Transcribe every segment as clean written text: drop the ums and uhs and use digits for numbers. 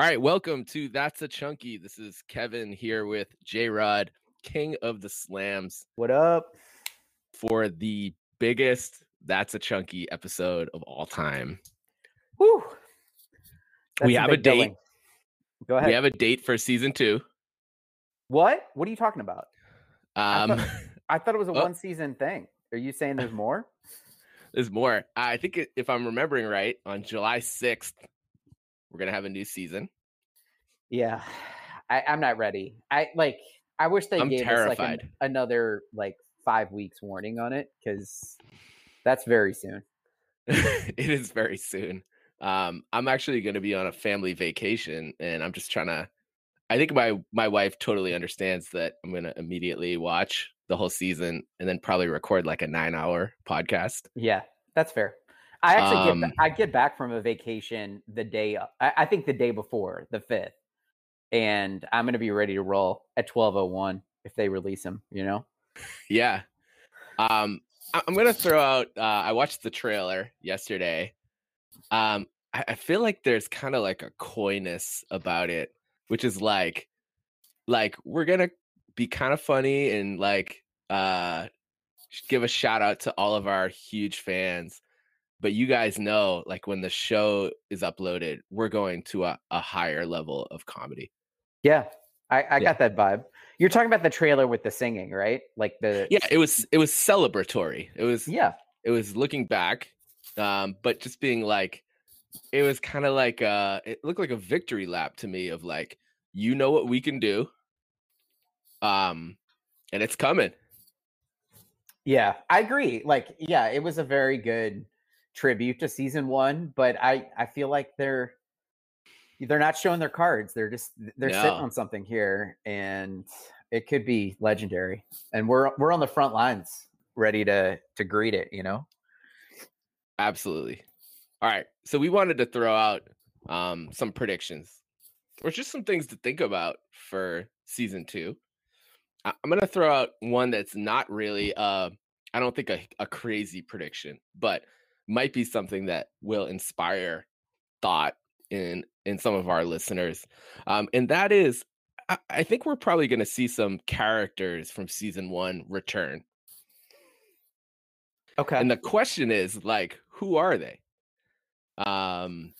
All right, welcome to That's a Chunky. This is Kevin here with J-Rod, King of the Slams. What up? For the biggest That's a Chunky episode of all time. Woo! We have a date. Billing. Go ahead. We have a date for season 2. What? What are you talking about? I thought it was a one-season thing. Are you saying there's more? There's more. I think if I'm remembering right, on July 6th, we're going to have a new season. Yeah. I'm not ready. I wish they gave terrified. Us like another 5 weeks warning on it, because that's very soon. It is very soon. I'm actually going to be on a family vacation, and I'm just trying to, I think my wife totally understands that I'm going to immediately watch the whole season and then probably record a 9-hour podcast. Yeah, that's fair. I actually get back from a vacation the day, I think the day before, the 5th, and I'm going to be ready to roll at 12:01 if they release them, you know? Yeah. I'm going to throw out, I watched the trailer yesterday. I feel like there's kind of a coyness about it, which is like we're going to be kind of funny and give a shout out to all of our huge fans. But you guys know, when the show is uploaded, we're going to a higher level of comedy. Yeah, I got that vibe. You're talking about the trailer with the singing, right? It was celebratory. It was looking back, but just being it was kind of it looked like a victory lap to me of you know what we can do, and it's coming. Yeah, I agree. It was a very good tribute to season 1, but I feel like they're not showing their cards. They're sitting on something here, and it could be legendary. And we're on the front lines, ready to greet it. You know, absolutely. All right, so we wanted to throw out some predictions, or just some things to think about for season 2. I'm gonna throw out one that's not really I don't think a crazy prediction, but might be something that will inspire thought in some of our listeners. And that is, I think we're probably going to see some characters from season 1 return. Okay. And the question is, who are they? And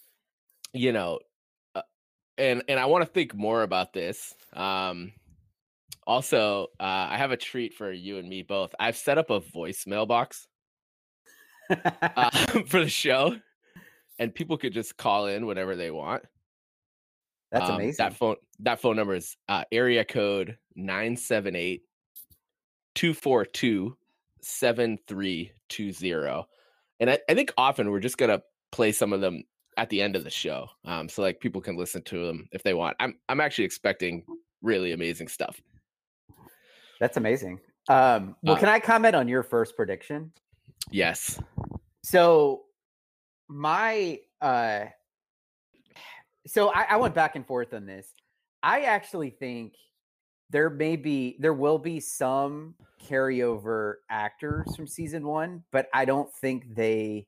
I want to think more about this. I have a treat for you and me both. I've set up a voicemail box for the show, and people could just call in whenever they want. That's amazing. That phone number is area code 978-242-7320, and I think often we're just gonna play some of them at the end of the show, so people can listen to them if they want. I'm actually expecting really amazing stuff. That's amazing. Can I comment on your first prediction? Yes. So I went back and forth on this. I actually think there will be some carryover actors from season 1, but I don't think they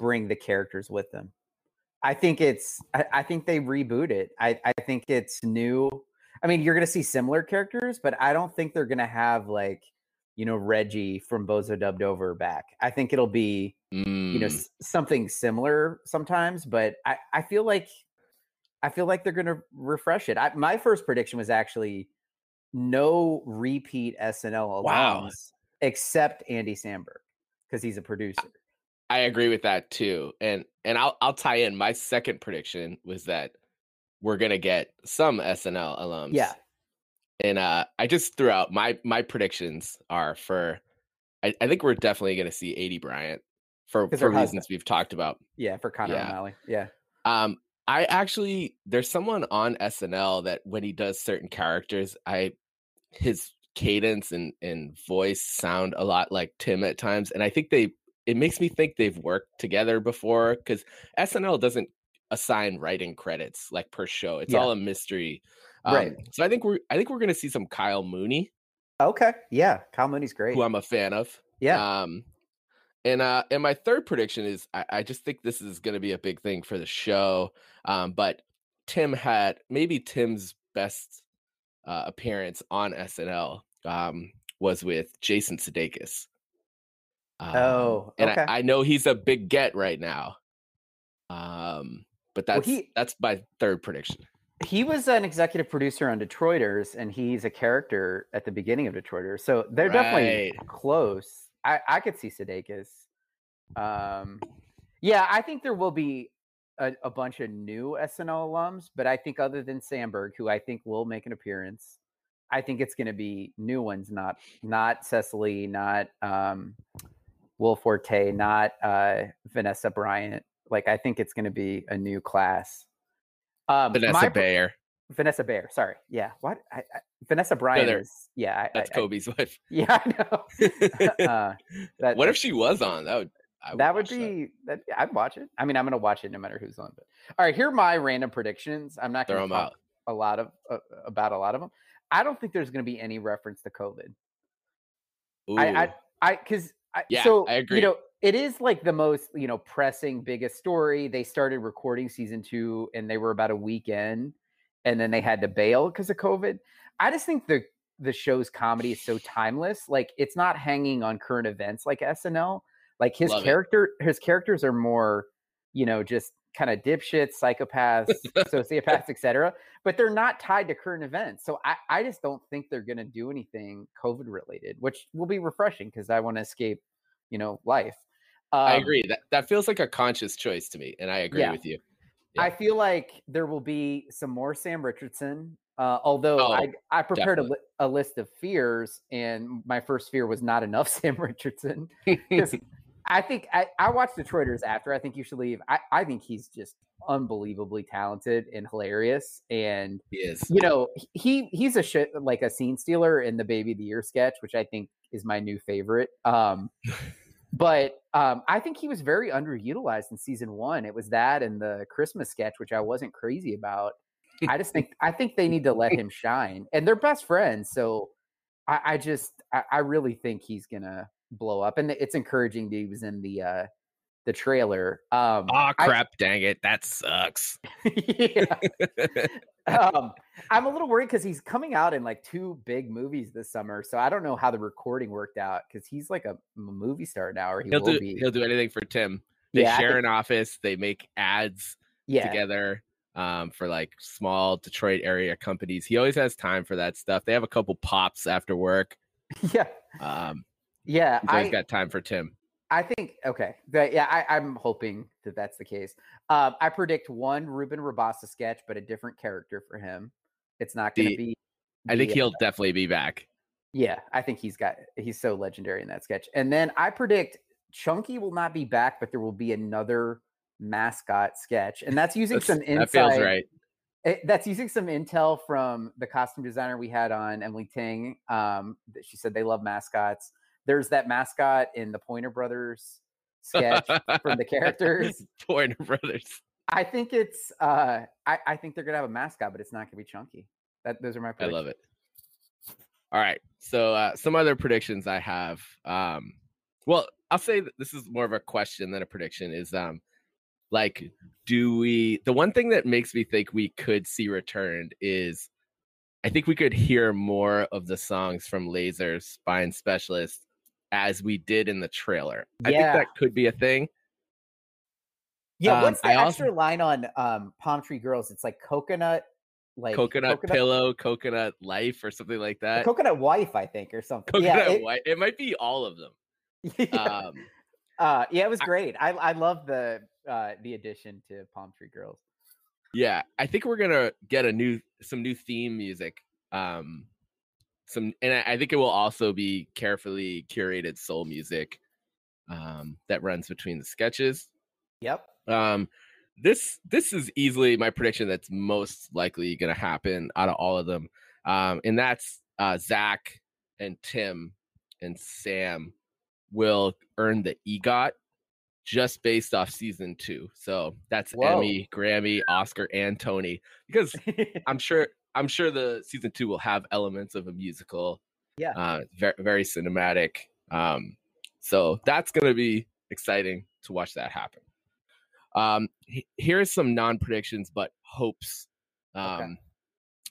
bring the characters with them. I think they reboot it. I think it's new. I mean, you're going to see similar characters, but I don't think they're going to have Reggie from Bozo Dubbed Over back. I think it'll be, something similar sometimes, but I feel like they're going to refresh it. My first prediction was actually no repeat SNL alums except Andy Samberg, because he's a producer. I agree with that too. And I'll tie in my second prediction was that we're going to get some SNL alums. Yeah. And I just threw out my predictions are for. I think we're definitely going to see Aidy Bryant for reasons we've talked about. Yeah, for Connor O'Malley. Yeah. There's someone on SNL that when he does certain characters, his cadence and voice sound a lot like Tim at times, and I think it makes me think they've worked together before, because SNL doesn't assign writing credits per show. It's all a mystery. Right. So I think we're going to see some Kyle Mooney. Okay. Yeah. Kyle Mooney's great. Who I'm a fan of. Yeah. And my third prediction is, I just think this is going to be a big thing for the show. But Tim had maybe Tim's best appearance on SNL was with Jason Sudeikis. And I know he's a big get right now. But that's my third prediction. He was an executive producer on Detroiters, and he's a character at the beginning of Detroiters. So they're definitely close. I could see Sudeikis. Yeah, I think there will be a bunch of new SNL alums, but I think other than Samberg, who I think will make an appearance, I think it's going to be new ones, not Cecily, not Will Forte, not Vanessa Bryant. Like, I think it's going to be a new class. Vanessa Bayer. Sorry. Yeah. What? Vanessa Bryant is. Yeah. That's Kobe's wife. Yeah, I know. What if she was on? I'd watch it. I mean, I'm going to watch it no matter who's on. But all right, here are my random predictions. I'm not going to talk about a lot of them. I don't think there's going to be any reference to COVID. Ooh. I agree. You know, it is like the most, you know, pressing, biggest story. They started recording season 2 and they were about a week in, and then they had to bail because of COVID. I just think the show's comedy is so timeless. Like, it's not hanging on current events like SNL. Like, his characters are more, you know, just kind of dipshits, psychopaths, sociopaths, etc. But they're not tied to current events. So I just don't think they're going to do anything COVID related, which will be refreshing because I want to escape, you know, life. I agree. That feels like a conscious choice to me, and I agree with you. Yeah. I feel like there will be some more Sam Richardson, although I prepared a list of fears, and my first fear was not enough Sam Richardson. I think I watched Detroiters after. I Think You Should Leave. I think he's just unbelievably talented and hilarious, and he is. You know, he's a scene stealer in the Baby of the Year sketch, which I think is my new favorite. But I think he was very underutilized in season 1. It was that and the Christmas sketch, which I wasn't crazy about. I think they need to let him shine, and they're best friends. So I really think he's gonna blow up, and it's encouraging that he was in the trailer. Dang it, that sucks. I'm a little worried because he's coming out in like 2 big movies this summer, so I don't know how the recording worked out, because he's like a movie star now, or he'll do anything for Tim. They share an office, they make ads together for like small Detroit area companies. He always has time for that stuff. They have a couple pops after work. He's got time for Tim. I think, I'm hoping that that's the case. I predict 1 Ruben Rabasa sketch, but a different character for him. It's not going to be... I think he'll definitely be back. Yeah, I think he's so legendary in that sketch. And then I predict Chunky will not be back, but there will be another mascot sketch. And that's using some insight. That feels right. That's using some intel from the costume designer we had on, Emily Ting. She said they love mascots. There's that mascot in the Pointer Brothers sketch from the characters. Pointer Brothers. I think it's. I think they're gonna have a mascot, but it's not gonna be Chunky. Those are my predictions. I love it. All right. So some other predictions I have. I'll say that this is more of a question than a prediction. Is the one thing that makes me think we could see returned is, I think we could hear more of the songs from Laser Spine Specialists, as we did in the trailer. I think that could be a thing. Yeah, what's the extra line on Palm Tree Girls? It's like coconut pillow, coconut life, or something like that. Coconut wife, I think, or something. Wife. It might be all of them. Yeah. It was great. I love the addition to Palm Tree Girls. Yeah, I think we're gonna get some new theme music. And I think it will also be carefully curated soul music that runs between the sketches. Yep. This is easily my prediction that's most likely going to happen out of all of them. And that's Zach and Tim and Sam will earn the EGOT just based off season 2. So that's Emmy, Grammy, Oscar, and Tony, because I'm sure the season 2 will have elements of a musical. Yeah. Very, very cinematic. So that's going to be exciting to watch that happen. Here are some non-predictions, but hopes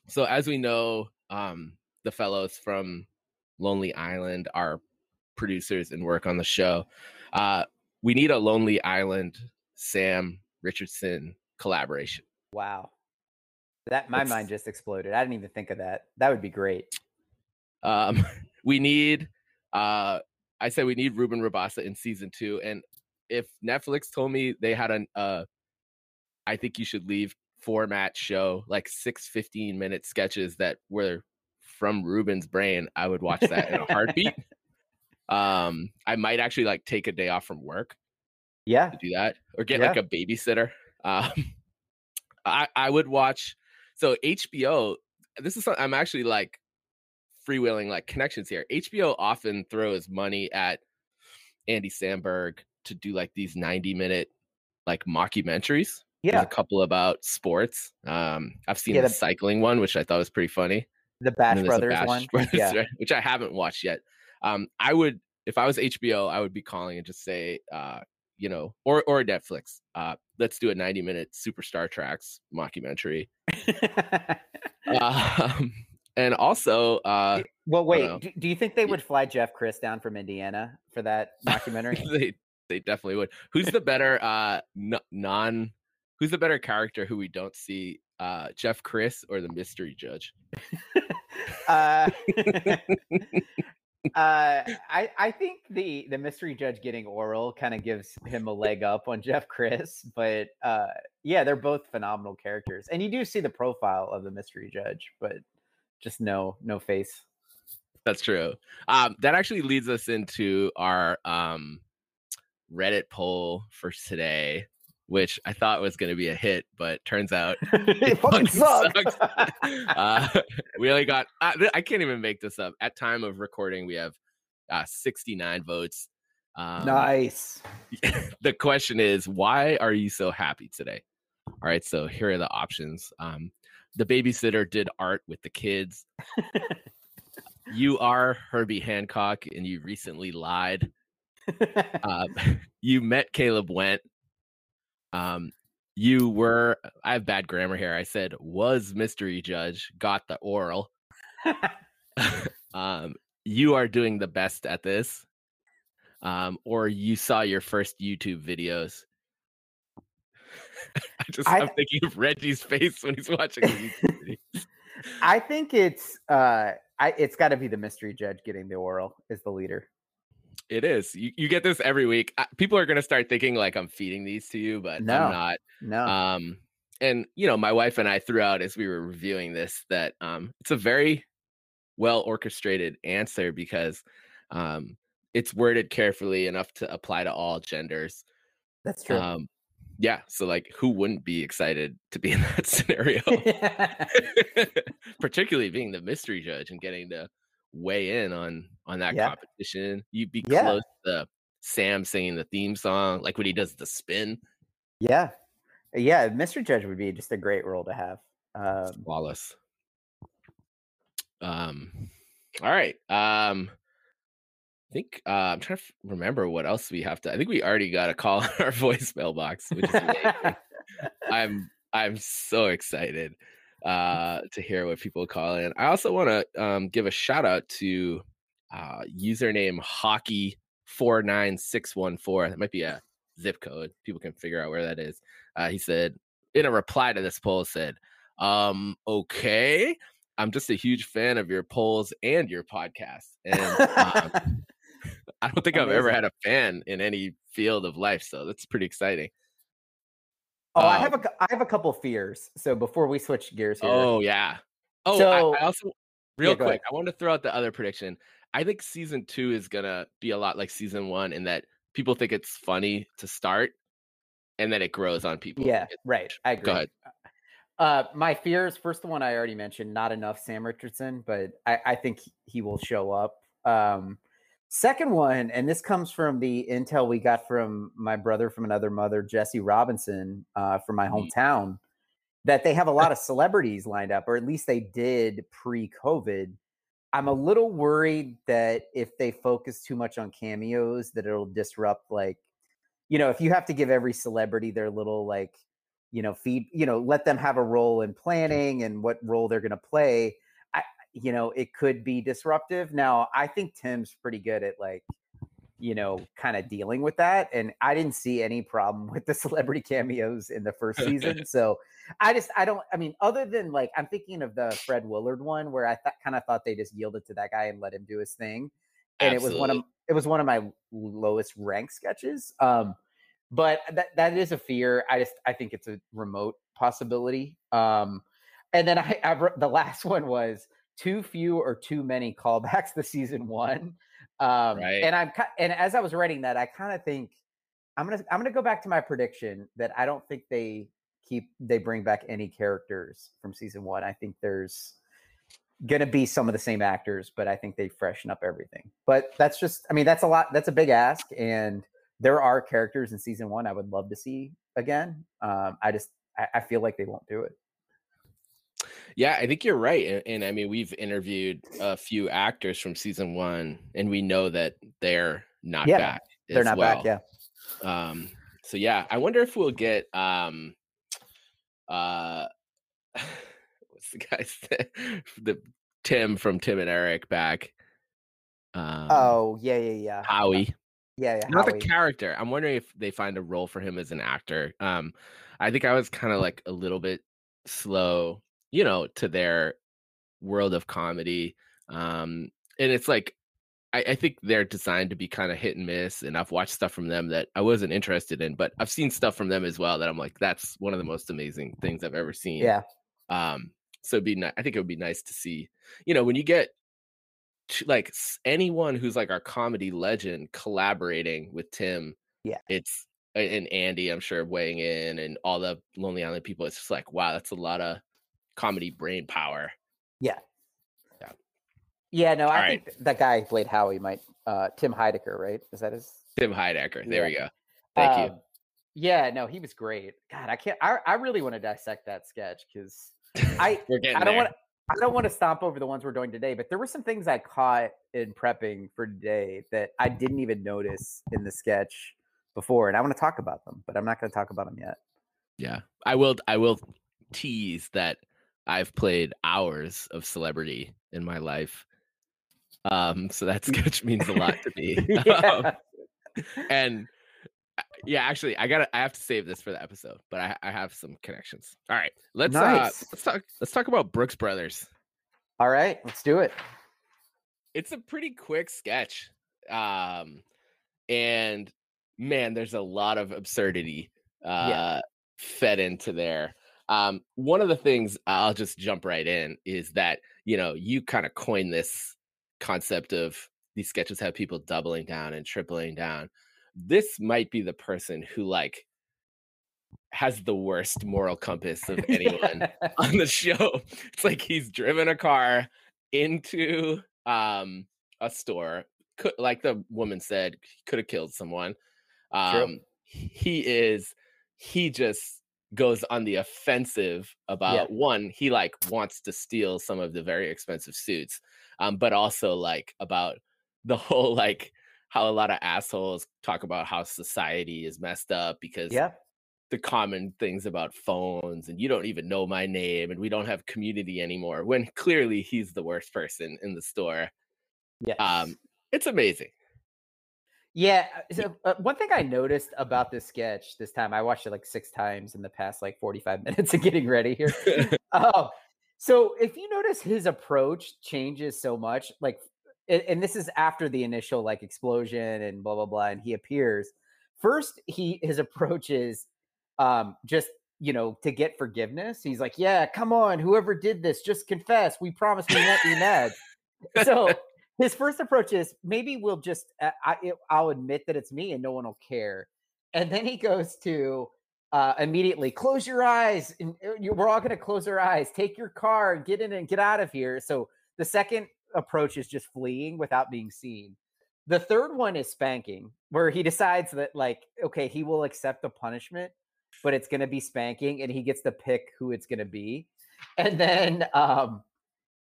So as we know, the fellows from Lonely Island are producers and work on the show. We need a Lonely Island Sam Richardson collaboration. Wow. My mind just exploded. I didn't even think of that. That would be great. We need Ruben Rabasa in season 2. And if Netflix told me they had an I Think You Should Leave format show, like 6 15-minute sketches that were from Ruben's brain, I would watch that in a heartbeat. I might actually like take a day off from work. Yeah. To do that. Or get like a babysitter. I would watch. So HBO, this is something I'm actually like freewheeling like connections here. HBO often throws money at Andy Samberg to do like these 90-minute like mockumentaries. Yeah. There's a couple about sports. I've seen the cycling one, which I thought was pretty funny. The Bash Brothers one. Which I haven't watched yet. I would, if I was HBO, I would be calling and just say, or Netflix, let's do a 90-minute Superstar Tracks mockumentary. And also, well, wait, do you think they would fly Jeff Criss down from Indiana for that documentary? They definitely would. Who's the better who's the better character who we don't see, Jeff Criss or the mystery judge? I think the mystery judge getting oral kind of gives him a leg up on Jeff Criss, but they're both phenomenal characters, and you do see the profile of the mystery judge, but just no face. That's true. That actually leads us into our Reddit poll for today, which I thought was going to be a hit, but turns out it fucking sucks. We only got, I can't even make this up. At time of recording, we have 69 votes. Nice. The question is, why are you so happy today? All right, so here are the options. The babysitter did art with the kids. You are Herbie Hancock, and you recently lied. You met Caleb Wendt. I have bad grammar here. I said was mystery judge, got the oral. You are doing the best at this. Or you saw your first YouTube videos. I'm thinking of Reggie's face when he's watching the YouTube videos. I think it's got to be the mystery judge getting the oral is the leader. It is. You get this every week. People are going to start thinking like I'm feeding these to you, but I'm not. No. And, my wife and I threw out as we were reviewing this that it's a very well orchestrated answer because it's worded carefully enough to apply to all genders. That's true. So like who wouldn't be excited to be in that scenario? Particularly being the mystery judge and getting to weigh in on that competition. You'd be close to Sam singing the theme song, like when he does the spin. Mystery judge would be just a great role to have. Flawless. All right. I think I'm trying to remember what else we have to. I think we already got a call on our voicemail box, which is amazing. I'm so excited to hear what people call in. I also want to give a shout out to username hockey49614. That might be a zip code. People can figure out where that is. He said in a reply to this poll, said, okay, I'm just a huge fan of your polls and your podcast. And I don't think I've ever had a fan in any field of life, so that's pretty exciting. I have a couple fears. So before we switch gears here. Oh yeah. Oh, so, I also quick, ahead. I want to throw out the other prediction. I think season 2 is gonna be a lot like season 1 in that people think it's funny to start, and then it grows on people. Yeah, right. I agree. Go ahead. My fears. First, the one I already mentioned. Not enough Sam Richardson, but I think he will show up. Second one, and this comes from the intel we got from my brother from another mother, Jesse Robinson, from my hometown, that they have a lot of celebrities lined up, or at least they did pre-COVID. I'm a little worried that if they focus too much on cameos, that it'll disrupt, like, if you have to give every celebrity their little, like, you know, feed, you know, let them have a role in planning and what role they're going to play. You know, it could be disruptive. Now, I think Tim's pretty good at, like, you know, kind of dealing with that. And I didn't see any problem with the celebrity cameos in the first season. So I mean, other than, like, I'm thinking of the Fred Willard one where I kind of thought they just yielded to that guy and let him do his thing. And it was one of my lowest ranked sketches. But that is a fear. I think it's a remote possibility. And then the last one was too few or too many callbacks to season one. Right. And as I was writing that, I kind of think I'm gonna go back to my prediction that I don't think they bring back any characters from season one. I think there's gonna be some of the same actors, but I think they freshen up everything. But that's just, I mean, that's a lot. That's a big ask, and there are characters in season one I would love to see again. I feel like they won't do it. Yeah, I think you're right. And I mean, we've interviewed a few actors from season one, and we know that they're not back. They're not back. Yeah. So yeah, I wonder if we'll get what's the guy's name? The Tim from Tim and Eric back. Yeah. Howie. Yeah. Not the character. I'm wondering if they find a role for him as an actor. I think I was kind of like a little bit slow, you know, to their world of comedy. And it's like, I think they're designed to be kind of hit and miss. And I've watched stuff from them that I wasn't interested in, but I've seen stuff from them as well that I'm like, that's one of the most amazing things I've ever seen. Yeah. So it'd be I think it would be nice to see, you know, when you get to, like, anyone who's like our comedy legend collaborating with Tim. Yeah. It's, and Andy, I'm sure, weighing in, and all the Lonely Island people. It's just like, wow, that's a lot of comedy brain power. No, I think that guy who played Howie might Tim Heidecker, right? Is that his? Tim Heidecker, there we go. Thank you. Yeah, no, he was great. God, I really want to dissect that sketch because I don't want to stomp over the ones we're doing today, but there were some things I caught in prepping for today that I didn't even notice in the sketch before, and I want to talk about them, but I'm not going to talk about them yet. Yeah, I will tease that I've played hours of celebrity in my life. So that sketch means a lot to me. And yeah, actually I have to save this for the episode, but I have some connections. All right. Let's talk about Brooks Brothers. All right, let's do it. It's a pretty quick sketch. And man, there's a lot of absurdity fed into there. One of the things, I'll just jump right in, is that, you know, you kind of coined this concept of these sketches have people doubling down and tripling down. This might be the person who, like, has the worst moral compass of anyone on the show. It's like he's driven a car into a store. Like the woman said, could have killed someone. He just goes on the offensive about one, he like wants to steal some of the very expensive suits, but also like about the whole, like, how a lot of assholes talk about how society is messed up because the common things about phones and you don't even know my name and we don't have community anymore, when clearly he's the worst person in the store. It's amazing. Yeah. So one thing I noticed about this sketch this time, I watched it like 6 times in the past, like 45 minutes of getting ready here. So if you notice, his approach changes so much, like, and this is after the initial like explosion and blah, blah, blah. And he appears first. His approach is just, you know, to get forgiveness. He's like, yeah, come on, whoever did this, just confess. We promise we won't be mad. So his first approach is, maybe we'll just, I'll admit that it's me and no one will care. And then he goes to immediately close your eyes. And we're all going to close our eyes. Take your car, get in and get out of here. So the second approach is just fleeing without being seen. The third one is spanking, where he decides that, like, okay, he will accept the punishment, but it's going to be spanking and he gets to pick who it's going to be. And then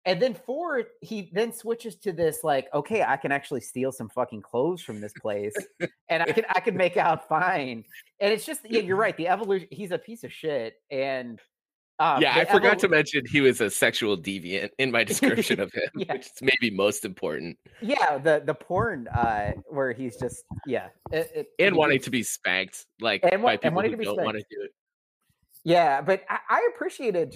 And then Ford, he then switches to this like, okay, I can actually steal some fucking clothes from this place and I can make out fine. And it's just, yeah, you're right. The evolution, he's a piece of shit. And I forgot to mention he was a sexual deviant in my description of him, which is maybe most important. Yeah, the porn where he's just, yeah. And wanting to be spanked, like, by people who don't want to do it. Yeah, but I appreciate it.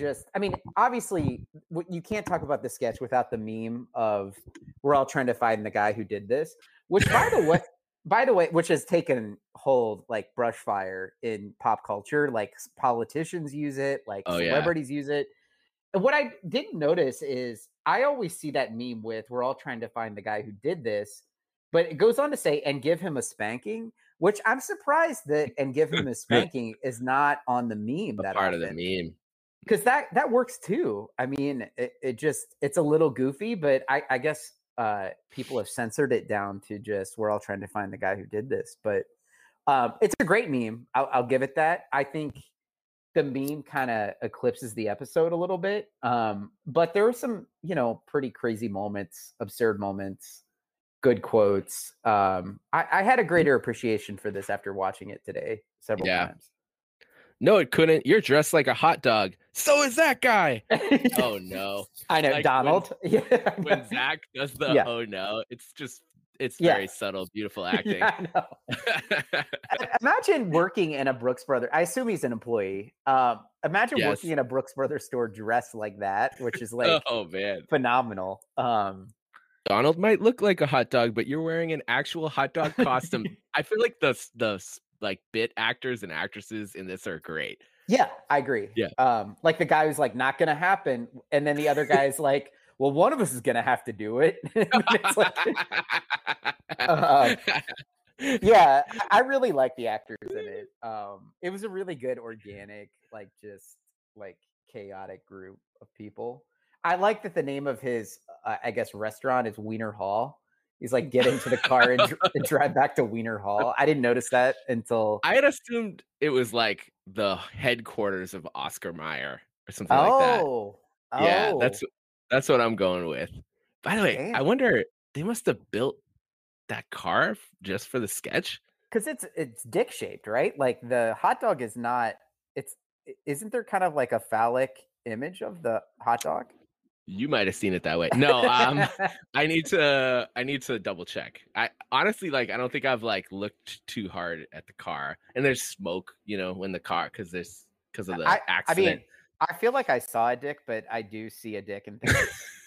Obviously, you can't talk about the sketch without the meme of we're all trying to find the guy who did this, which, by the way, which has taken hold like brush fire in pop culture. Like politicians use it, like celebrities use it. And what I didn't notice is I always see that meme with we're all trying to find the guy who did this, but it goes on to say and give him a spanking. Which I'm surprised that and give him a spanking is not on the meme. That part often. Of the meme. Because that works too. I mean, it's a little goofy, but I guess people have censored it down to just, we're all trying to find the guy who did this. But it's a great meme. I'll give it that. I think the meme kind of eclipses the episode a little bit. But there were some, pretty crazy moments, absurd moments. Good quotes. I had a greater appreciation for this after watching it today several times. No, it couldn't. You're dressed like a hot dog. So is that guy. Oh, no. I know, like Donald. When Zach does the oh, no, it's very subtle, beautiful acting. Yeah, I know. Imagine working in a Brooks Brothers. I assume he's an employee. Imagine working in a Brooks Brothers store dressed like that, which is like oh, man. Phenomenal. Donald might look like a hot dog, but you're wearing an actual hot dog costume. I feel like the like bit actors and actresses in this are great. Yeah, I agree. Yeah. Like the guy who's like, not going to happen. And then the other guy's like, well, one of us is going to have to do it. It's like, yeah, I really like the actors in it. It was a really good organic, like just like chaotic group of people. I like that the name of his, restaurant is Wiener Hall. He's like, get into the car and drive back to Wiener Hall. I didn't notice that until... I had assumed it was like the headquarters of Oscar Mayer or something like that. Yeah, that's what I'm going with. By the way, damn. I wonder, they must have built that car just for the sketch? Because it's dick-shaped, right? Like the hot dog is not... Isn't there kind of like a phallic image of the hot dog? You might have seen it that way. No, I need to double check. I honestly, like, I don't think I've like looked too hard at the car. And there's smoke, in the car because of the accident. I mean, I feel like I saw a dick, but I do see a dick in things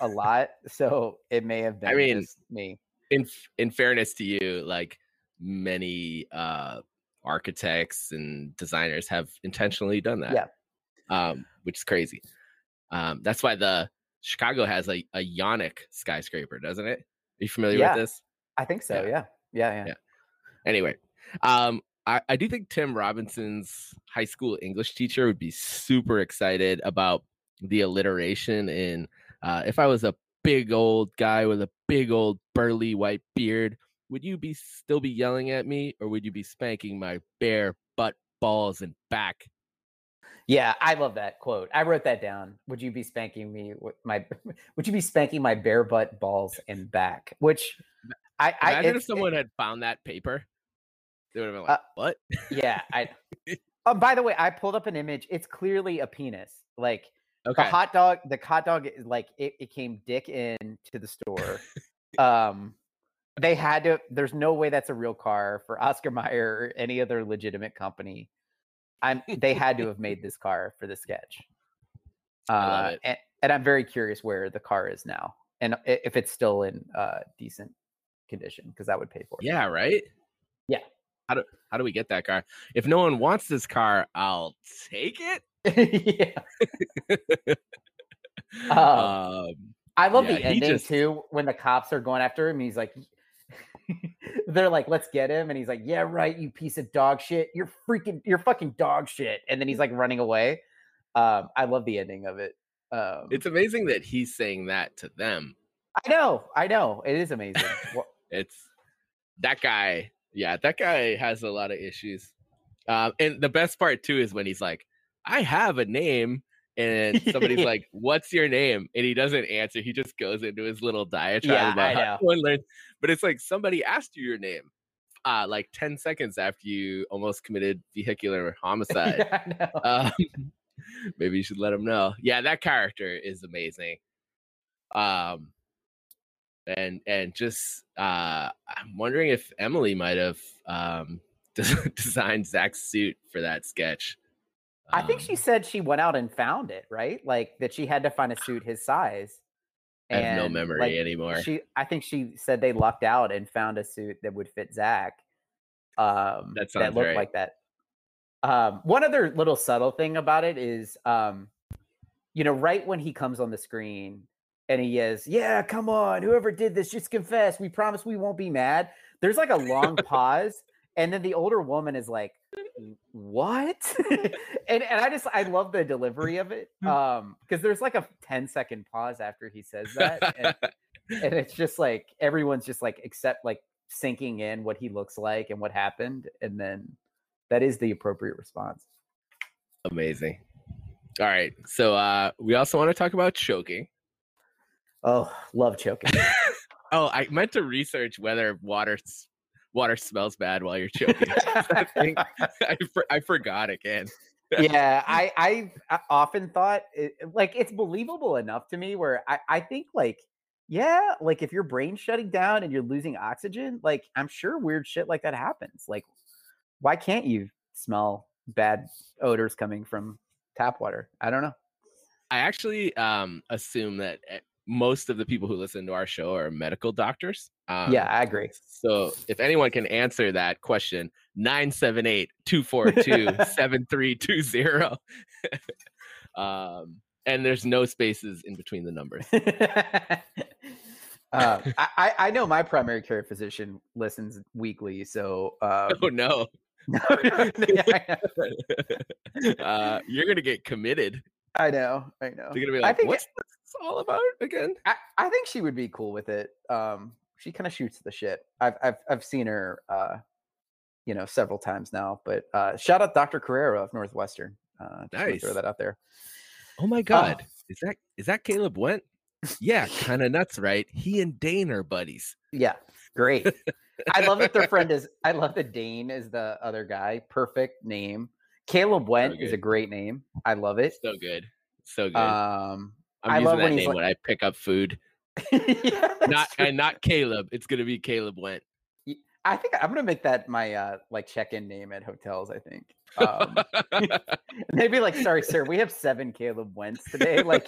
a lot. So it may have been. I mean, just me. In fairness to you, like many architects and designers have intentionally done that. Yeah, which is crazy. That's why the Chicago has a Yannick skyscraper, doesn't it? Are you familiar with this? I think so. Yeah. Anyway, I do think Tim Robinson's high school English teacher would be super excited about the alliteration in if I was a big old guy with a big old burly white beard, would you be still be yelling at me or would you be spanking my bare butt, balls, and back? Yeah, I love that quote. I wrote that down. Would you be spanking me with my? Would you be spanking my bare butt, balls, and back? Which I imagine if someone had found that paper, they would have been like, "What?" Yeah. By the way, I pulled up an image. It's clearly a penis. Like the hot dog. The hot dog is like it came dick in to the store. They had to. There's no way that's a real car for Oscar Mayer or any other legitimate company. They had to have made this car for the sketch. And I'm very curious where the car is now and if it's still in decent condition because I would pay for it. Yeah, right? Yeah. How do we get that car? If no one wants this car, I'll take it? Yeah. I love the ending too when the cops are going after him. He's like... They're like, let's get him, and he's like, yeah, right, you piece of dog shit, you're fucking dog shit, and then he's like running away. I love the ending of it. It's amazing that he's saying that to them. I know, it is amazing. It's that guy. Yeah, that guy has a lot of issues. And the best part too is when he's like, I have a name and somebody's like, what's your name? And he doesn't answer. He just goes into his little diatribe about how everyone learns. But it's like somebody asked you your name like 10 seconds after you almost committed vehicular homicide. Maybe you should let him know. Yeah, that character is amazing. And just I'm wondering if Emily might have designed Zach's suit for that sketch. I think she said she went out and found it, right? Like that she had to find a suit his size. And I have no memory anymore. I think she said they lucked out and found a suit that would fit Zach. That sounds looked right. Like that. One other little subtle thing about it is, you know, right when he comes on the screen and he is, yeah, come on, whoever did this, just confess. We promise we won't be mad. There's like a long pause. And then the older woman is like, what? and I love the delivery of it. Because there's like a 10-second pause after he says that. And it's just like, everyone's just like, except like sinking in what he looks like and what happened. And then that is the appropriate response. Amazing. All right. So we also want to talk about choking. Oh, love choking. Oh, I meant to research whether water smells bad while you're choking. I forgot again. Yeah, I often thought it's believable enough to me where I think like if your brain's shutting down and you're losing oxygen, like I'm sure weird shit like that happens. Like why can't you smell bad odors coming from tap water? I don't know. I actually assume that most of the people who listen to our show are medical doctors. Yeah, I agree. So if anyone can answer that question, 978-242-7320. And there's no spaces in between the numbers. I know my primary care physician listens weekly, so... oh, no. You're going to get committed. I know. They're going to be like, what's this all about again? I think she would be cool with it. She kind of shoots the shit. I've seen her, several times now. But shout out Dr. Carrera of Northwestern. Nice. Throw that out there. Oh my God, is that Caleb Wendt? Yeah, kind of nuts, right? He and Dane are buddies. Yeah, great. I love that their friend is. I love that Dane is the other guy. Perfect name. Caleb Wendt is a great name. I love it. So good. I'm using that name when I pick up food. Yeah, not Caleb. It's gonna be Caleb Wendt. I think I'm gonna make that my check-in name at hotels. I think maybe like, sorry sir, we have 7 Caleb Wendts today. Like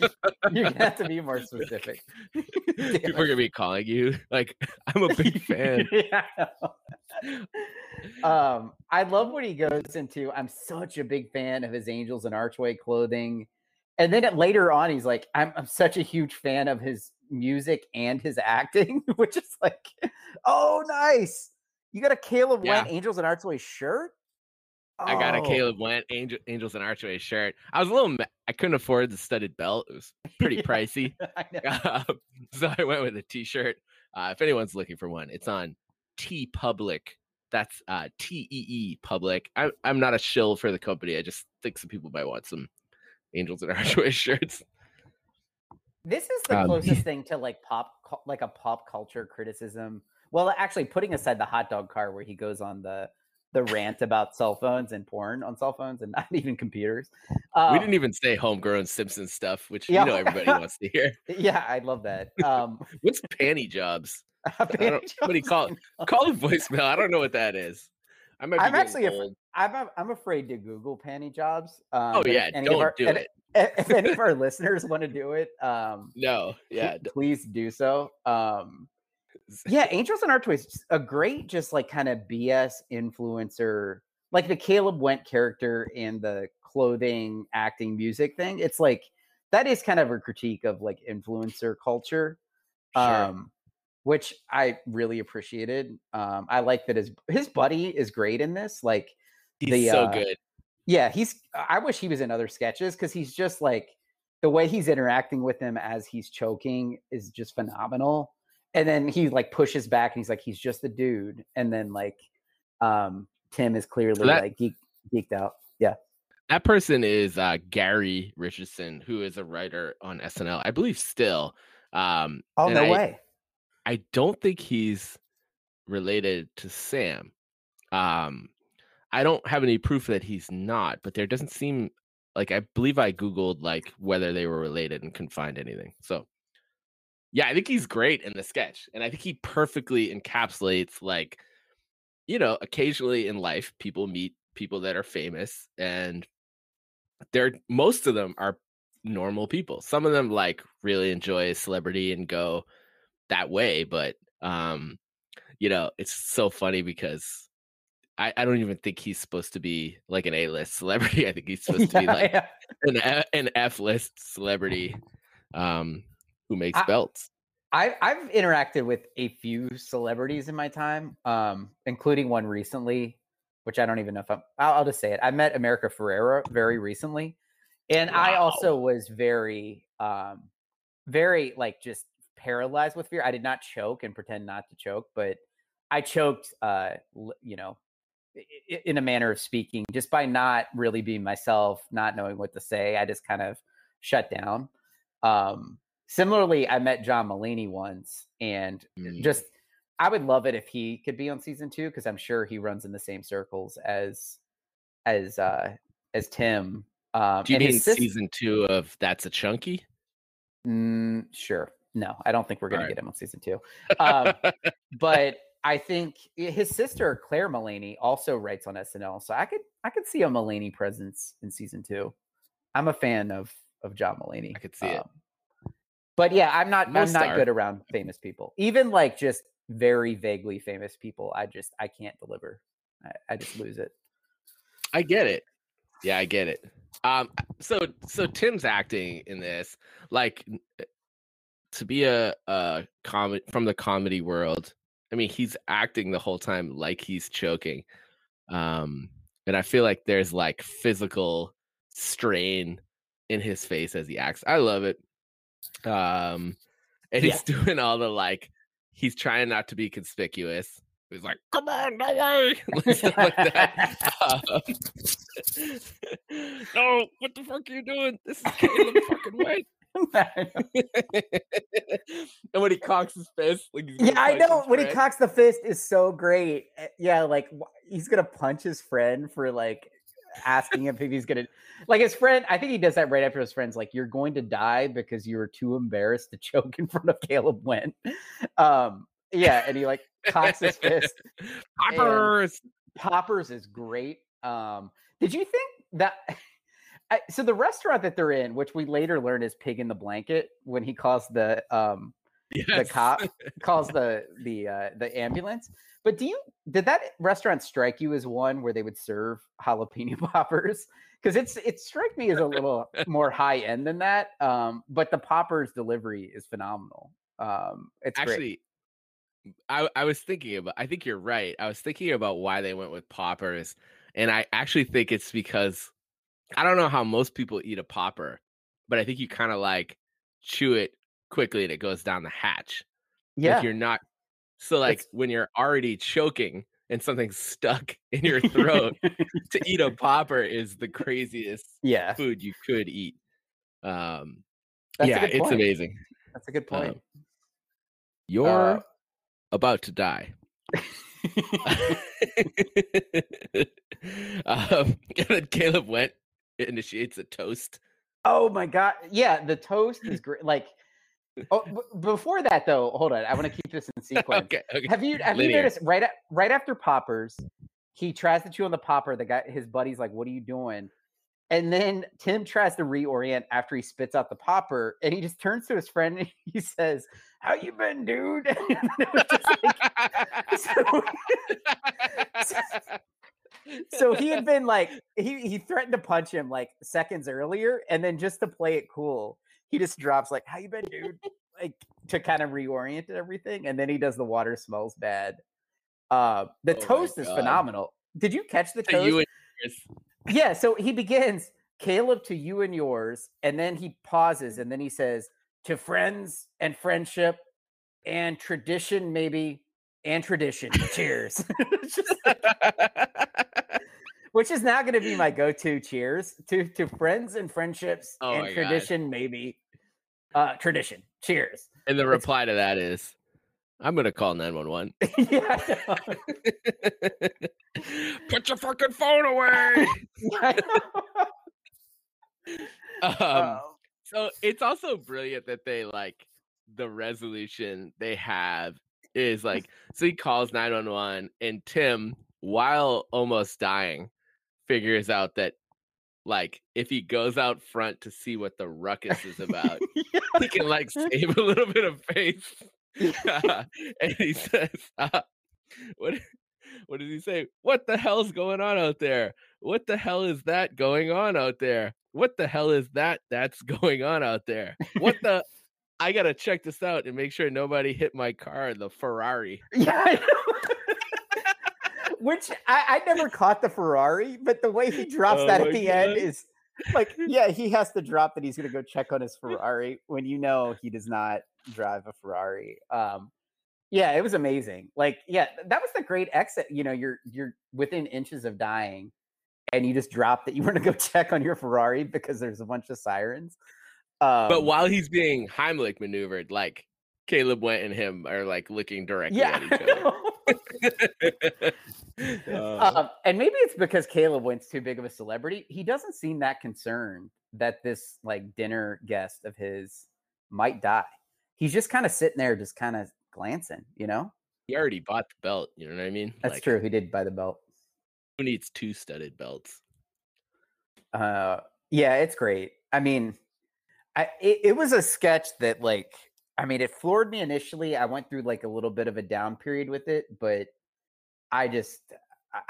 you're gonna have to be more specific. People are gonna be calling you like, I'm a big fan. Yeah, I love what he goes into. I'm such a big fan of his Angels and Archway clothing. And then later on, he's like, I'm such a huge fan of his music and his acting, which is like, oh, nice. You got a Caleb Wendt Angels and Archway shirt? Oh. I got a Caleb Wendt Angels and Archway shirt. I was I couldn't afford the studded belt. It was pretty pricey. I know. So I went with a t-shirt. If anyone's looking for one, it's on TeePublic. That's TEE Public. I'm not a shill for the company. I just think some people might want some Angels and Archway shirts. This is the closest thing to a pop culture criticism. Well, actually, putting aside the hot dog car where he goes on the rant about cell phones and porn on cell phones and not even computers. We didn't even say homegrown Simpsons stuff, which everybody wants to hear. Yeah, I love that. What's panty jobs? Somebody call the voicemail. I don't know what that is. I'm afraid to Google panty jobs. Don't do it. If any of our listeners want to do it, please do so. Angels and Archway is a great, just like kind of BS influencer, like the Caleb Wendt character and the clothing, acting, music thing. It's like that is kind of a critique of like influencer culture. Sure. Which I really appreciated. I like that his buddy is great in this. Like he's so good. Yeah, I wish he was in other sketches because he's just like the way he's interacting with him as he's choking is just phenomenal. And then he like pushes back and he's like, he's just the dude. And then Tim is clearly geeked out. Yeah. That person is Gary Richardson, who is a writer on SNL, I believe, still. No way. I don't think he's related to Sam. I don't have any proof that he's not, but there doesn't seem like, I believe I Googled like whether they were related and couldn't find anything. So yeah, I think he's great in the sketch. And I think he perfectly encapsulates, like, you know, occasionally in life, people meet people that are famous, and they're, most of them are normal people. Some of them like really enjoy celebrity and go that way. But, you know, it's so funny because I don't even think he's supposed to be like an A-list celebrity. I think he's supposed to be like an F-list celebrity who makes belts. I've interacted with a few celebrities in my time, including one recently, which I don't even know if I'll just say it. I met America Ferreira very recently. And wow. I also was very, very like just paralyzed with fear. I did not choke and pretend not to choke, but I choked, you know, in a manner of speaking, just by not really being myself, not knowing what to say. I just kind of shut down. Similarly, I met John Mulaney once, and just, I would love it if he could be on season 2, because I'm sure he runs in the same circles as Tim. Do you mean season 2 of That's a Chunky? Sure. No, I don't think we're going to get him on season 2. But I think his sister, Claire Mulaney, also writes on SNL. So I could see a Mulaney presence in season 2. I'm a fan of John Mulaney. I could see it. But yeah, I'm not good around famous people. Even like just very vaguely famous people. I can't deliver. I just lose it. I get it. Yeah, I get it. So Tim's acting in this, like, to be a comic from the comedy world, I mean, he's acting the whole time like he's choking. And I feel like there's like physical strain in his face as he acts. I love it. And he's doing all the, like, he's trying not to be conspicuous. He's like, come on, no way. Like that. No, what the fuck are you doing? This is Caleb fucking Wendt. And when he cocks his fist, like, I know, when he cocks the fist is so great. Yeah, like he's gonna punch his friend for like asking him if he's gonna, like, his friend. I think he does that right after his friend's like, "You're going to die because you were too embarrassed to choke in front of Caleb Wendt." Yeah, and he like cocks his fist. Poppers is great. Did you think that? So the restaurant that they're in, which we later learn is Pig in the Blanket, when he calls the cop, calls the ambulance. But did that restaurant strike you as one where they would serve jalapeno poppers? Because it struck me as a little more high end than that. But the poppers delivery is phenomenal. It's actually great. I was thinking about, I think you're right. I was thinking about why they went with poppers, and I actually think it's because, I don't know how most people eat a popper, but I think you kind of like chew it quickly and it goes down the hatch. Yeah. Like, you're not, so like when you're already choking and something's stuck in your throat, to eat a popper is the craziest food you could eat. That's a good point. It's amazing. That's a good point. You're about to die. And then Caleb Wendt initiates a toast. Oh my god, yeah, the toast is great. Like, before that though, hold on, I want to keep this in sequence. Okay. Have you noticed right after poppers, he tries to chew on the popper, the guy, his buddy's like, "What are you doing?" And then Tim tries to reorient after he spits out the popper, and he just turns to his friend and he says, "How you been, dude?" And it was just like, so he had been like, he threatened to punch him like seconds earlier, and then just to play it cool, he just drops like, "How you been, dude?" Like, to kind of reorient everything, and then he does the "water smells bad." The toast is phenomenal. Did you catch the toast? Yeah, so he begins, "Caleb, to you and yours," and then he pauses, and then he says, "To friends and friendship and tradition, maybe, and tradition. Cheers." Just like, which is now going to be my go-to cheers to friends and friendships and tradition, maybe. Tradition. Cheers. And the reply to that is, I'm going to call 911. Yeah, I know. Put your fucking phone away. Yeah, I know. So it's also brilliant that they like the resolution they have is like, so he calls 911 and Tim, while almost dying, figures out that like if he goes out front to see what the ruckus is about, yeah, he can like save a little bit of face. And he says, what does he say? What the hell's going on out there? What the hell is that going on out there? What the hell is that that's going on out there? What the... I gotta check this out and make sure nobody hit my car, the Ferrari. Yeah, I know. Which I never caught the Ferrari, but the way he drops that at the end is like, yeah, he has to drop that he's gonna go check on his Ferrari when you know he does not drive a Ferrari. Yeah, it was amazing. Like, yeah, that was the great exit. You know, you're within inches of dying, and you just drop that you want to go check on your Ferrari because there's a bunch of sirens. But while he's being Heimlich maneuvered, like Caleb Wendt and him are like looking directly at each other. And maybe it's because Caleb Wendt's too big of a celebrity. He doesn't seem that concerned that this like dinner guest of his might die. He's just kind of sitting there, just kind of glancing, you know? He already bought the belt. You know what I mean? That's true. He did buy the belt. Who needs two studded belts? Yeah, it's great. I mean... It was a sketch that, like, I mean, it floored me initially. I went through, like, a little bit of a down period with it, but I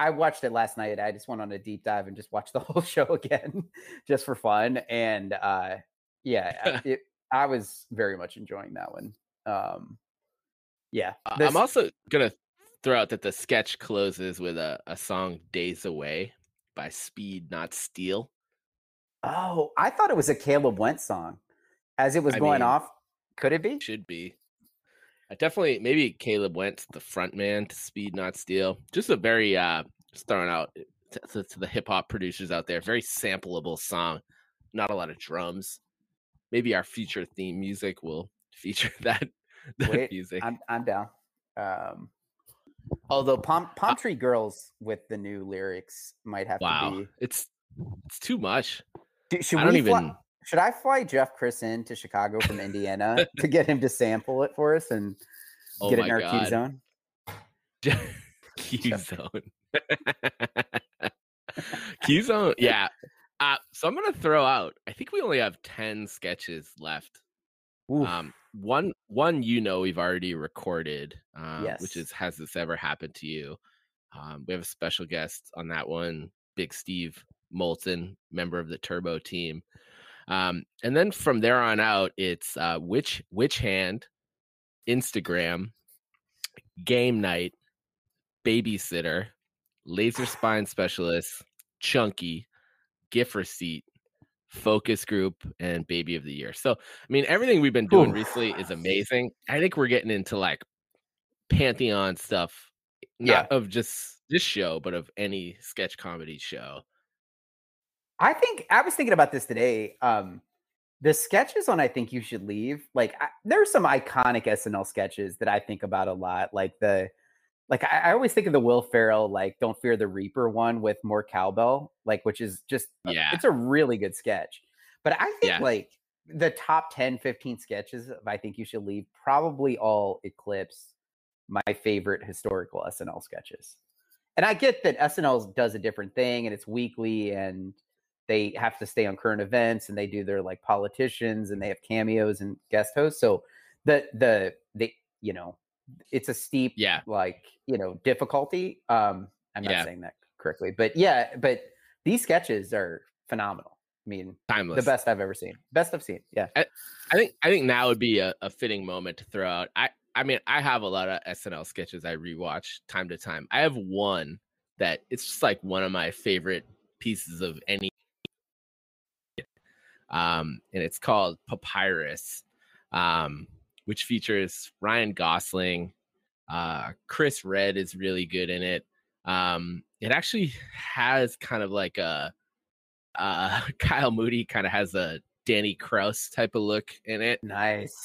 watched it last night. I just went on a deep dive and just watched the whole show again just for fun. And, yeah, I was very much enjoying that one. Yeah. I'm also going to throw out that the sketch closes with a song, Days Away, by Speed Not Steel. Oh, I thought it was a Caleb Wendt song as it was going off. Could it be? Should be. Definitely, maybe Caleb Wendt, the front man to Speed Not Steal. Just a very, just throwing out to the hip hop producers out there, very sampleable song. Not a lot of drums. Maybe our future theme music will feature that Wait, music. I'm down. Although Palm Tree Girls with the new lyrics might have to be. It's too much. Should I fly Jeff Chris in to Chicago from Indiana to get him to sample it for us and get it in our Q zone? Q zone. Q zone. Yeah. So I'm gonna throw out. I think we only have 10 sketches left. Oof. One we've already recorded. Yes. Which is Has This Ever Happened to You? We have a special guest on that one, Big Steve Moulton, member of the Turbo team, and then from there on out, it's Which Hand, Instagram, Game Night, Babysitter, Laser Spine Specialists, Chunky, Gift Receipt, Focus Group, and Baby of the Year. So, I mean, everything we've been doing recently is amazing. I think we're getting into like Pantheon stuff, not of just this show, but of any sketch comedy show. I think I was thinking about this today. The sketches on I Think You Should Leave, like there are some iconic SNL sketches that I think about a lot. Like I always think of the Will Ferrell, like Don't Fear the Reaper one with more cowbell, like, which is just, it's a really good sketch. But I think like the top 10, 15 sketches of I Think You Should Leave probably all eclipse my favorite historical SNL sketches. And I get that SNL does a different thing and it's weekly and they have to stay on current events and they do their like politicians and they have cameos and guest hosts. So the you know, it's a steep, like, you know, difficulty. I'm not saying that correctly, but but these sketches are phenomenal. I mean, timeless, the best I've ever seen, Yeah. I think now would be a fitting moment to throw out. I mean, I have a lot of SNL sketches I rewatch time to time. I have one that it's just like one of my favorite pieces of any. And it's called Papyrus, which features Ryan Gosling. Chris Redd is really good in it. It actually has kind of like a Kyle Mooney kind of has a Danny Krause type of look in it. Nice.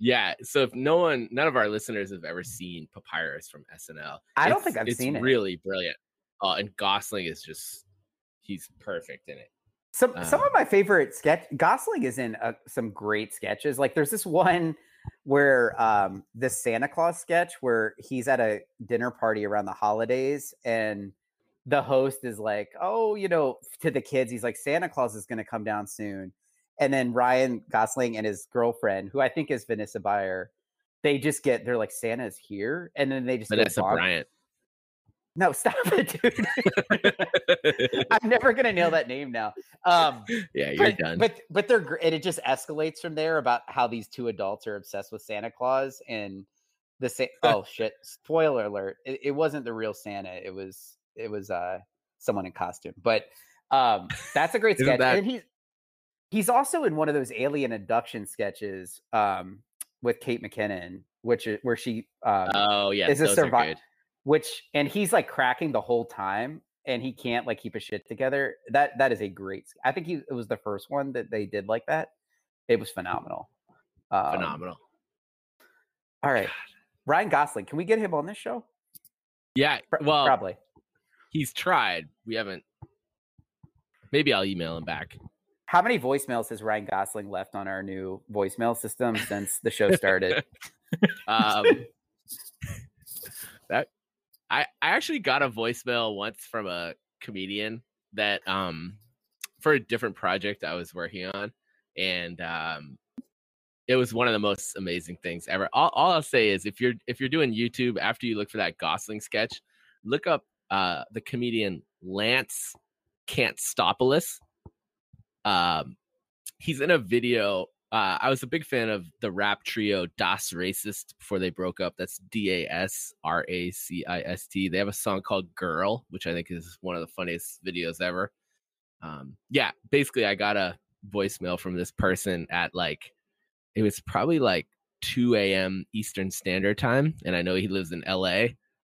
Yeah. So if none of our listeners have ever seen Papyrus from SNL, I don't think I've seen it. It's really brilliant. And Gosling is just, he's perfect in it. Some of my favorite Gosling is in some great sketches. Like there's this one where this Santa Claus sketch where he's at a dinner party around the holidays and the host is like, oh, you know, to the kids, he's like, Santa Claus is going to come down soon. And then Ryan Gosling and his girlfriend, who I think is Vanessa Bayer, they're like, Santa's here. And then they just Vanessa Bryant. No, stop it, dude. I'm never going to nail that name now. Yeah, you're done. But they're, and it just escalates from there about how these two adults are obsessed with Santa Claus and the oh shit, spoiler alert. It wasn't the real Santa. It was someone in costume, but that's a great sketch. And he's also in one of those alien abduction sketches with Kate McKinnon, where she is a survivor. And he's like cracking the whole time, and he can't like keep his shit together. That is a great. I think it was the first one that they did like that. It was phenomenal. All right, God. Ryan Gosling, can we get him on this show? Yeah, well, probably. He's tried. We haven't. Maybe I'll email him back. How many voicemails has Ryan Gosling left on our new voicemail system since the show started? I actually got a voicemail once from a comedian that for a different project I was working on, and it was one of the most amazing things ever. All I'll say is if you're doing YouTube, after you look for that Gosling sketch, look up the comedian Lance Cantstopoulos. He's in a video. I was a big fan of the rap trio Das Racist before they broke up. That's DASRACIST. They have a song called Girl, which I think is one of the funniest videos ever. Yeah, basically I got a voicemail from this person at it was probably 2 a.m. Eastern Standard Time. And I know he lives in LA.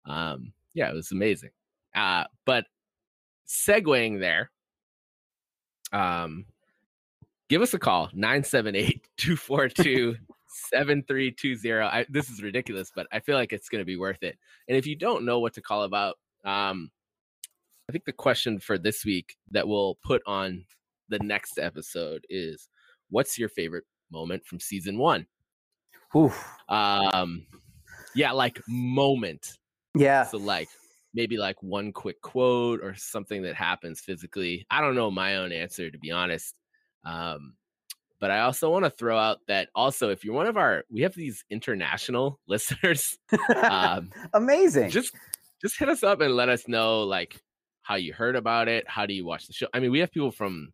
Yeah, it was amazing. But segueing there, give us a call, 978-242-7320. This is ridiculous, but I feel like it's going to be worth it. And if you don't know what to call about, I think the question for this week that we'll put on the next episode is, what's your favorite moment from season 1? Yeah, moment. Yeah. So maybe one quick quote or something that happens physically. I don't know my own answer, to be honest. But I also want to throw out that also, if you're we have these international listeners. Amazing. Just hit us up and let us know how you heard about it. How do you watch the show? I mean, we have people from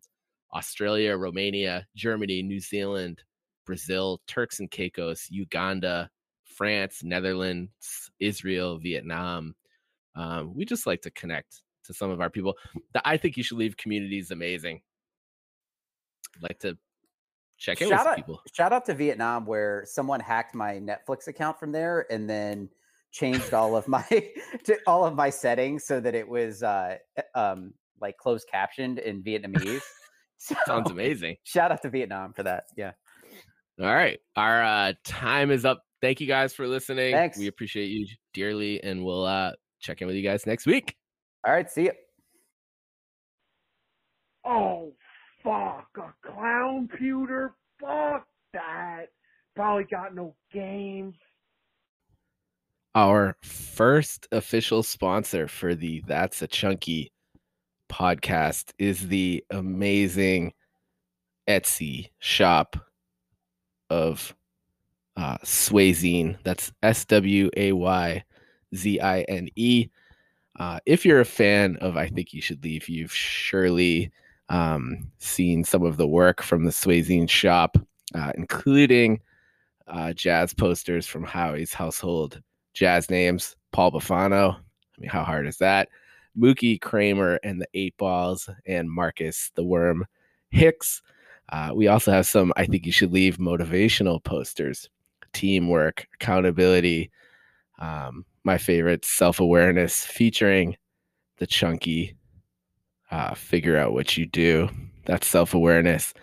Australia, Romania, Germany, New Zealand, Brazil, Turks and Caicos, Uganda, France, Netherlands, Israel, Vietnam. We just like to connect to some of our people. I think you should leave communities amazing. Like to check in with people. Shout out to Vietnam, where someone hacked my Netflix account from there and then changed all of my settings so that it was closed captioned in Vietnamese. So, sounds amazing. Shout out to Vietnam for that. Yeah. All right, our time is up. Thank you guys for listening. Thanks. We appreciate you dearly, and we'll check in with you guys next week. All right, see you. Oh, fuck, a clown-pewter? Fuck that. Probably got no games. Our first official sponsor for the That's a Chunky podcast is the amazing Etsy shop of Swayzine. That's SWAYZINE. If you're a fan of I Think You Should Leave, you've surely seen some of the work from the Swayzine shop, including jazz posters from Howie's Household Jazz Names, Paul Bufano. I mean, how hard is that? Mookie Kramer and the 8 Balls, and Marcus the Worm Hicks. We also have some I Think You Should Leave motivational posters, teamwork, accountability, my favorite, Self-Awareness, featuring the Chunky, Figure Out What You Do. That's Self-Awareness.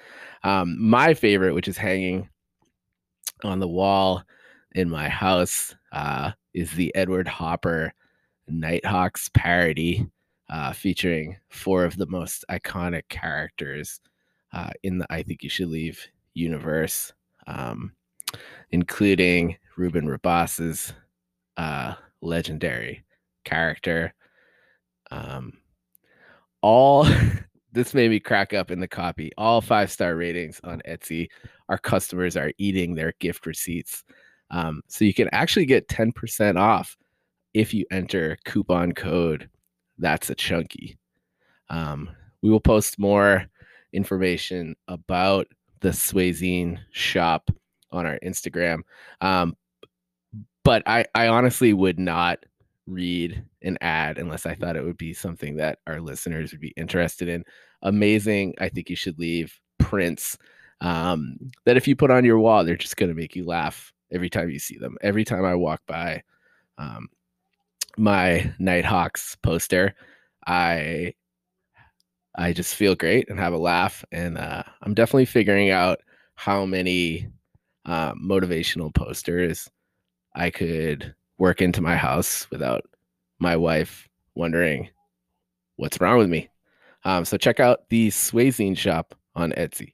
My favorite, which is hanging on the wall in my house, is the Edward Hopper Nighthawks parody, featuring four of the most iconic characters in the I Think You Should Leave universe, including Ruben Rabasa's legendary character. All this made me crack up in the copy. All 5-star ratings on Etsy. Our customers are eating their gift receipts. So you can actually get 10% off if you enter coupon code That's a Chunky. We will post more information about the Swayzine shop on our Instagram. But I honestly would not read an ad unless I thought it would be something that our listeners would be interested in. Amazing, I Think You Should Leave prints that if you put on your wall, they're just going to make you laugh every time you see them. Every time I walk by my Nighthawks poster, I just feel great and have a laugh. And I'm definitely figuring out how many motivational posters I could work into my house without my wife wondering what's wrong with me. So check out the Swayzine shop on Etsy.